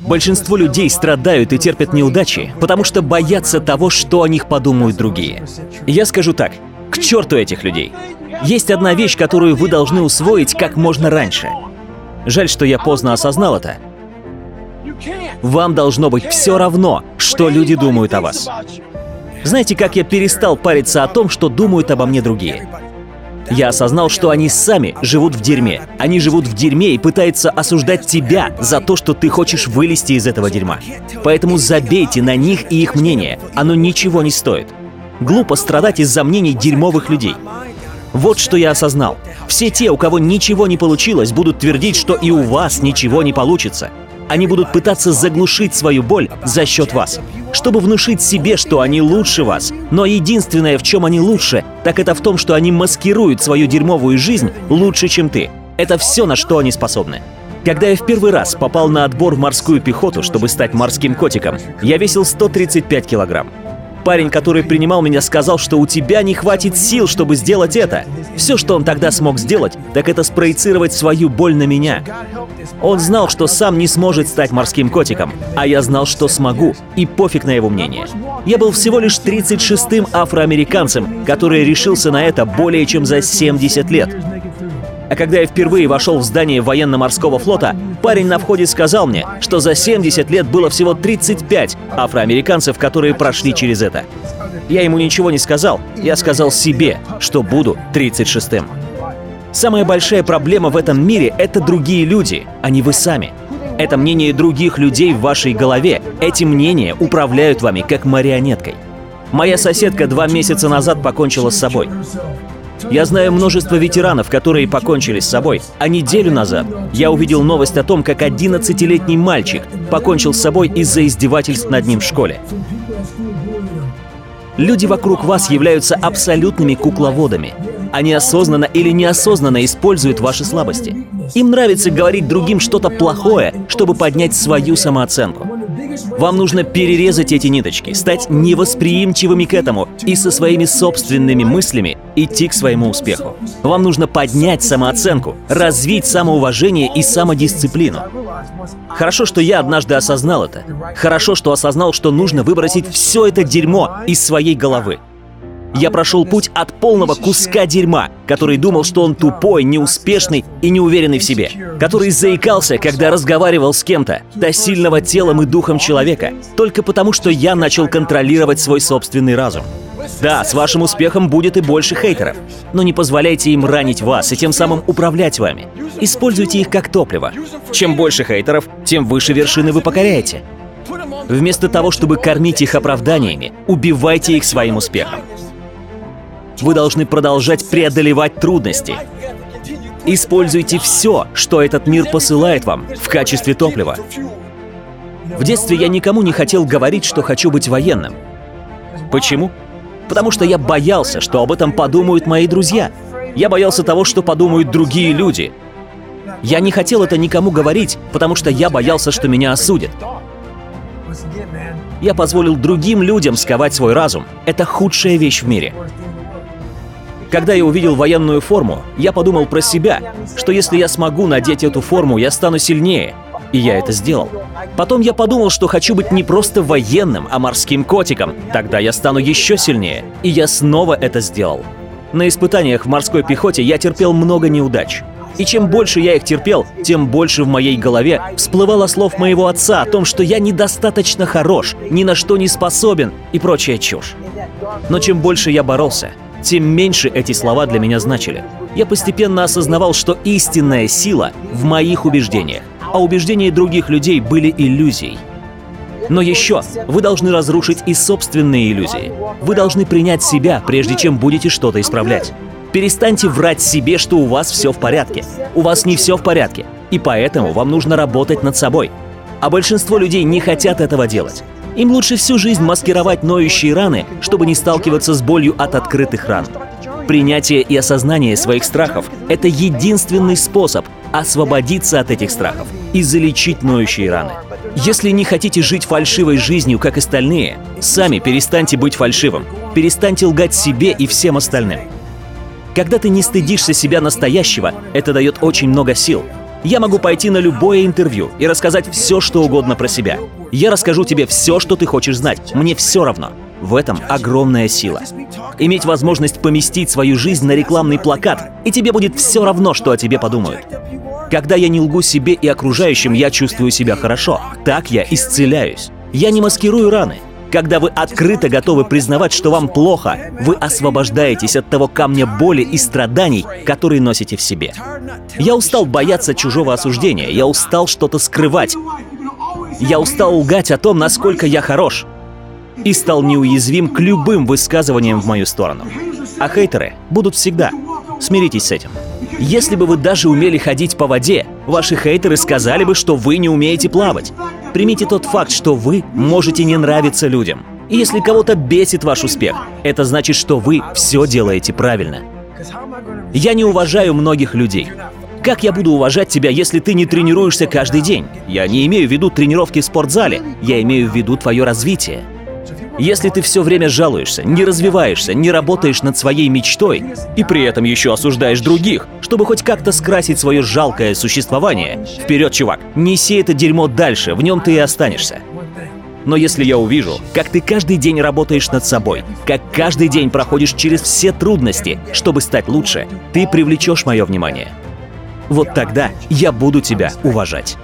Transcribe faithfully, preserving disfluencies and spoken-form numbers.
Большинство людей страдают и терпят неудачи, потому что боятся того, что о них подумают другие. Я скажу так, к черту этих людей. Есть одна вещь, которую вы должны усвоить как можно раньше. Жаль, что я поздно осознал это. Вам должно быть все равно, что люди думают о вас. Знаете, как я перестал париться о том, что думают обо мне другие? Я осознал, что они сами живут в дерьме. Они живут в дерьме и пытаются осуждать тебя за то, что ты хочешь вылезти из этого дерьма. Поэтому забейте на них и их мнение. Оно ничего не стоит. Глупо страдать из-за мнений дерьмовых людей. Вот что я осознал. Все те, у кого ничего не получилось, будут твердить, что и у вас ничего не получится. Они будут пытаться заглушить свою боль за счет вас, чтобы внушить себе, что они лучше вас. Но единственное, в чем они лучше, так это в том, что они маскируют свою дерьмовую жизнь лучше, чем ты. Это все, на что они способны. Когда я в первый раз попал на отбор в морскую пехоту, чтобы стать морским котиком, я весил сто тридцать пять килограмм. Парень, который принимал меня, сказал, что у тебя не хватит сил, чтобы сделать это. Все, что он тогда смог сделать, так это спроецировать свою боль на меня. Он знал, что сам не сможет стать морским котиком, а я знал, что смогу, и пофиг на его мнение. Я был всего лишь тридцать шестым афроамериканцем, который решился на это более чем за семьдесят лет. А когда я впервые вошел в здание военно-морского флота, парень на входе сказал мне, что за семьдесят лет было всего тридцать пять афроамериканцев, которые прошли через это. Я ему ничего не сказал, я сказал себе, что буду тридцать шестым. Самая большая проблема в этом мире — это другие люди, а не вы сами. Это мнение других людей в вашей голове, эти мнения управляют вами как марионеткой. Моя соседка два месяца назад покончила с собой. Я знаю множество ветеранов, которые покончили с собой. А неделю назад я увидел новость о том, как одиннадцатилетний мальчик покончил с собой из-за издевательств над ним в школе. Люди вокруг вас являются абсолютными кукловодами. Они осознанно или неосознанно используют ваши слабости. Им нравится говорить другим что-то плохое, чтобы поднять свою самооценку. Вам нужно перерезать эти ниточки, стать невосприимчивыми к этому и со своими собственными мыслями идти к своему успеху. Вам нужно поднять самооценку, развить самоуважение и самодисциплину. Хорошо, что я однажды осознал это. Хорошо, что осознал, что нужно выбросить все это дерьмо из своей головы. Я прошел путь от полного куска дерьма, который думал, что он тупой, неуспешный и неуверенный в себе, который заикался, когда разговаривал с кем-то, до сильного телом и духом человека, только потому, что я начал контролировать свой собственный разум. Да, с вашим успехом будет и больше хейтеров, но не позволяйте им ранить вас и тем самым управлять вами. Используйте их как топливо. Чем больше хейтеров, тем выше вершины вы покоряете. Вместо того, чтобы кормить их оправданиями, убивайте их своим успехом. Вы должны продолжать преодолевать трудности. Используйте все, что этот мир посылает вам, в качестве топлива. В детстве я никому не хотел говорить, что хочу быть военным. Почему? Потому что я боялся, что об этом подумают мои друзья. Я боялся того, что подумают другие люди. Я не хотел это никому говорить, потому что я боялся, что меня осудят. Я позволил другим людям сковать свой разум. Это худшая вещь в мире. Когда я увидел военную форму, я подумал про себя, что если я смогу надеть эту форму, я стану сильнее. И я это сделал. Потом я подумал, что хочу быть не просто военным, а морским котиком. Тогда я стану еще сильнее. И я снова это сделал. На испытаниях в морской пехоте я терпел много неудач. И чем больше я их терпел, тем больше в моей голове всплывало слов моего отца о том, что я недостаточно хорош, ни на что не способен и прочая чушь. Но чем больше я боролся, тем меньше эти слова для меня значили. Я постепенно осознавал, что истинная сила в моих убеждениях, а убеждения других людей были иллюзией. Но еще вы должны разрушить и собственные иллюзии. Вы должны принять себя, прежде чем будете что-то исправлять. Перестаньте врать себе, что у вас все в порядке. У вас не все в порядке, и поэтому вам нужно работать над собой. А большинство людей не хотят этого делать. Им лучше всю жизнь маскировать ноющие раны, чтобы не сталкиваться с болью от открытых ран. Принятие и осознание своих страхов — это единственный способ освободиться от этих страхов и залечить ноющие раны. Если не хотите жить фальшивой жизнью, как остальные, сами перестаньте быть фальшивым, перестаньте лгать себе и всем остальным. Когда ты не стыдишься себя настоящего, это дает очень много сил. Я могу пойти на любое интервью и рассказать все, что угодно про себя. Я расскажу тебе все, что ты хочешь знать. Мне все равно. В этом огромная сила. Иметь возможность поместить свою жизнь на рекламный плакат, и тебе будет все равно, что о тебе подумают. Когда я не лгу себе и окружающим, я чувствую себя хорошо. Так я исцеляюсь. Я не маскирую раны. Когда вы открыто готовы признавать, что вам плохо, вы освобождаетесь от того камня боли и страданий, которые носите в себе. Я устал бояться чужого осуждения. Я устал что-то скрывать. Я устал лгать о том, насколько я хорош. И стал неуязвим к любым высказываниям в мою сторону. А хейтеры будут всегда. Смиритесь с этим. Если бы вы даже умели ходить по воде, ваши хейтеры сказали бы, что вы не умеете плавать. Примите тот факт, что вы можете не нравиться людям. И если кого-то бесит ваш успех, это значит, что вы все делаете правильно. Я не уважаю многих людей. Как я буду уважать тебя, если ты не тренируешься каждый день? Я не имею в виду тренировки в спортзале, я имею в виду твое развитие. Если ты все время жалуешься, не развиваешься, не работаешь над своей мечтой и при этом еще осуждаешь других, чтобы хоть как-то скрасить свое жалкое существование, вперед, чувак, неси это дерьмо дальше, в нем ты и останешься. Но если я увижу, как ты каждый день работаешь над собой, как каждый день проходишь через все трудности, чтобы стать лучше, ты привлечешь мое внимание. Вот тогда я буду тебя уважать.